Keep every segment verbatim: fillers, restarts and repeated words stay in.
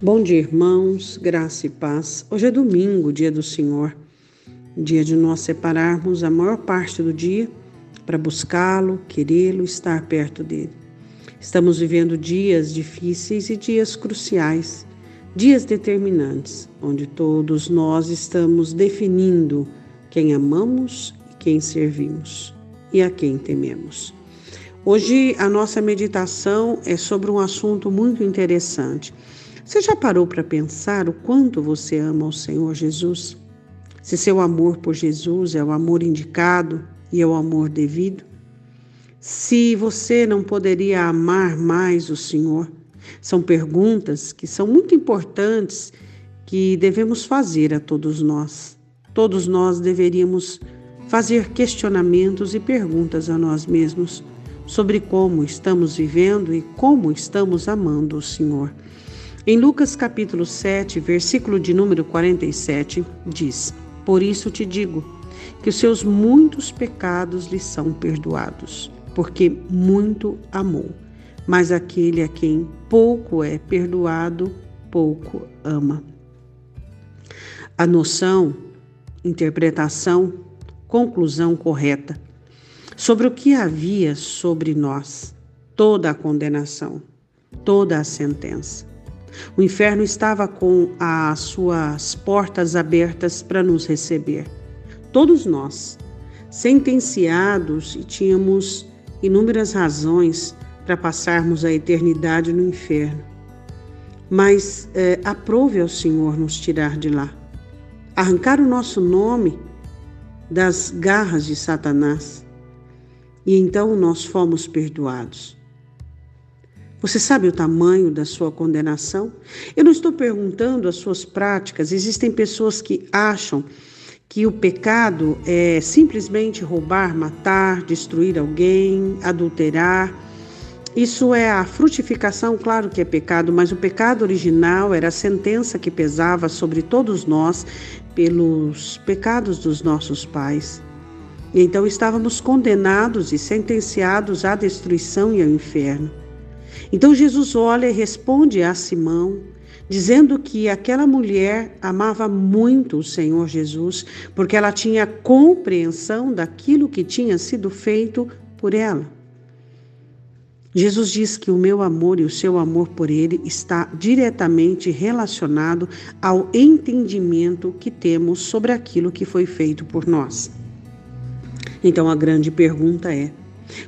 Bom dia, irmãos, graça e paz. Hoje é domingo, dia do Senhor, dia de nós separarmos a maior parte do dia para buscá-lo, querê-lo, estar perto dele. Estamos vivendo dias difíceis e dias cruciais, dias determinantes, onde todos nós estamos definindo quem amamos e quem servimos e a quem tememos. Hoje a nossa meditação é sobre um assunto muito interessante. Você já parou para pensar o quanto você ama o Senhor Jesus? Se seu amor por Jesus é o amor indicado e é o amor devido? Se você não poderia amar mais o Senhor? São perguntas que são muito importantes que devemos fazer a todos nós. Todos nós deveríamos fazer questionamentos e perguntas a nós mesmos sobre como estamos vivendo e como estamos amando o Senhor. Em Lucas capítulo sete, versículo de número quarenta e sete, diz: Por isso te digo que os seus muitos pecados lhe são perdoados, porque muito amou. Mas aquele a quem pouco é perdoado, pouco ama. A noção, interpretação, conclusão correta sobre o que havia sobre nós, toda a condenação, toda a sentença. O inferno estava com as suas portas abertas para nos receber. Todos nós, sentenciados, e tínhamos inúmeras razões para passarmos a eternidade no inferno. Mas é, aprove ao Senhor nos tirar de lá, arrancar o nosso nome das garras de Satanás. E então nós fomos perdoados. Você sabe o tamanho da sua condenação? Eu não estou perguntando as suas práticas. Existem pessoas que acham que o pecado é simplesmente roubar, matar, destruir alguém, adulterar. Isso é a frutificação, claro que é pecado, mas o pecado original era a sentença que pesava sobre todos nós pelos pecados dos nossos pais. E então estávamos condenados e sentenciados à destruição e ao inferno. Então Jesus olha e responde a Simão, dizendo que aquela mulher amava muito o Senhor Jesus, porque ela tinha compreensão daquilo que tinha sido feito por ela. Jesus diz que o meu amor e o seu amor por ele está diretamente relacionado ao entendimento que temos sobre aquilo que foi feito por nós. Então a grande pergunta é: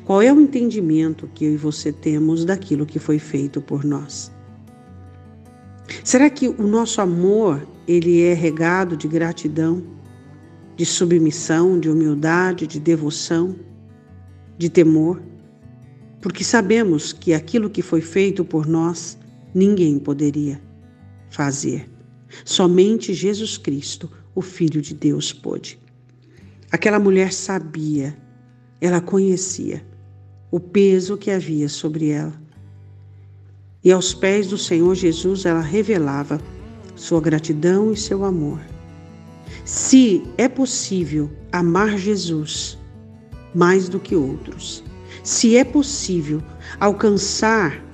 qual é o entendimento que eu e você temos daquilo que foi feito por nós? Será que o nosso amor, ele é regado de gratidão, de submissão, de humildade, de devoção, de temor? Porque sabemos que aquilo que foi feito por nós, ninguém poderia fazer. Somente Jesus Cristo, o Filho de Deus, pôde. Aquela mulher sabia, ela conhecia o peso que havia sobre ela. E aos pés do Senhor Jesus, ela revelava sua gratidão e seu amor. Se é possível amar Jesus mais do que outros, se é possível alcançar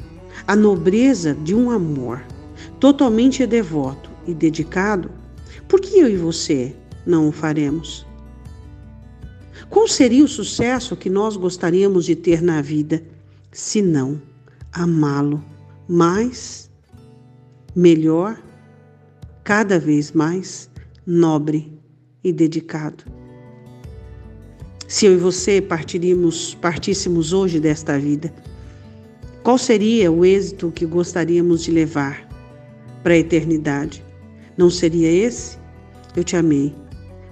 a nobreza de um amor totalmente devoto e dedicado, por que eu e você não o faremos? Qual seria o sucesso que nós gostaríamos de ter na vida, se não amá-lo mais, melhor, cada vez mais nobre e dedicado? Se eu e você partiríamos, partíssemos hoje desta vida, qual seria o êxito que gostaríamos de levar para a eternidade? Não seria esse? Eu te amei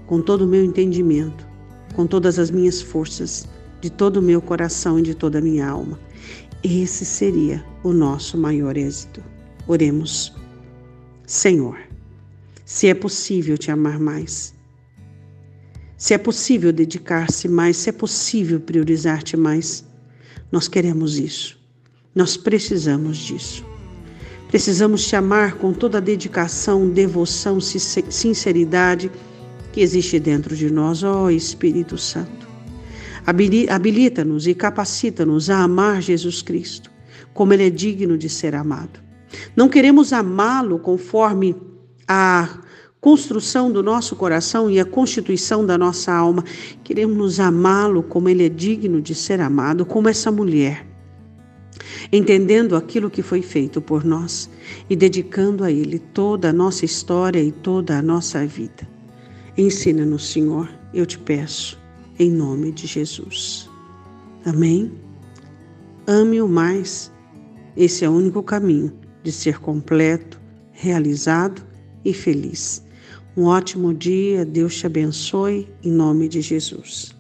com todo o meu entendimento, com todas as minhas forças, de todo o meu coração e de toda a minha alma. Esse seria o nosso maior êxito. Oremos. Senhor, se é possível te amar mais, se é possível dedicar-se mais, se é possível priorizar-te mais, nós queremos isso. Nós precisamos disso. Precisamos te amar com toda a dedicação, devoção, sinceridade que existe dentro de nós, ó Espírito Santo. Habilita-nos e capacita-nos a amar Jesus Cristo, como ele é digno de ser amado. Não queremos amá-lo conforme a construção do nosso coração e a constituição da nossa alma. Queremos amá-lo como ele é digno de ser amado, como essa mulher, entendendo aquilo que foi feito por nós e dedicando a ele toda a nossa história e toda a nossa vida. Ensina-nos, Senhor, eu te peço, em nome de Jesus. Amém? Ame-o mais. Esse é o único caminho de ser completo, realizado e feliz. Um ótimo dia, Deus te abençoe, em nome de Jesus.